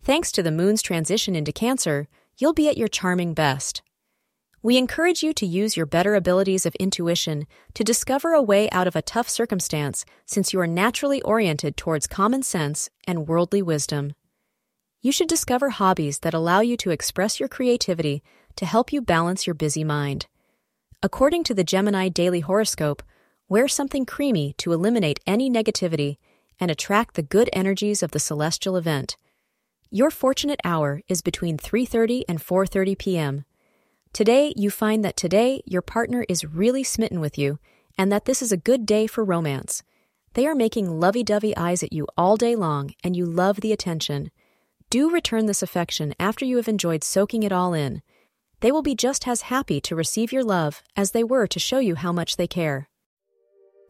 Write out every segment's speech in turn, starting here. thanks to the moon's transition into Cancer, you'll be at your charming best. We encourage you to use your better abilities of intuition to discover a way out of a tough circumstance, since you are naturally oriented towards common sense and worldly wisdom. You should discover hobbies that allow you to express your creativity to help you balance your busy mind. According to the Gemini daily horoscope, wear something creamy to eliminate any negativity and attract the good energies of the celestial event. Your fortunate hour is between 3:30 and 4:30 p.m. Today, you find that your partner is really smitten with you and that this is a good day for romance. They are making lovey-dovey eyes at you all day long, and you love the attention. Do return this affection after you have enjoyed soaking it all in. They will be just as happy to receive your love as they were to show you how much they care.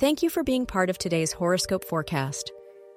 Thank you for being part of today's horoscope forecast.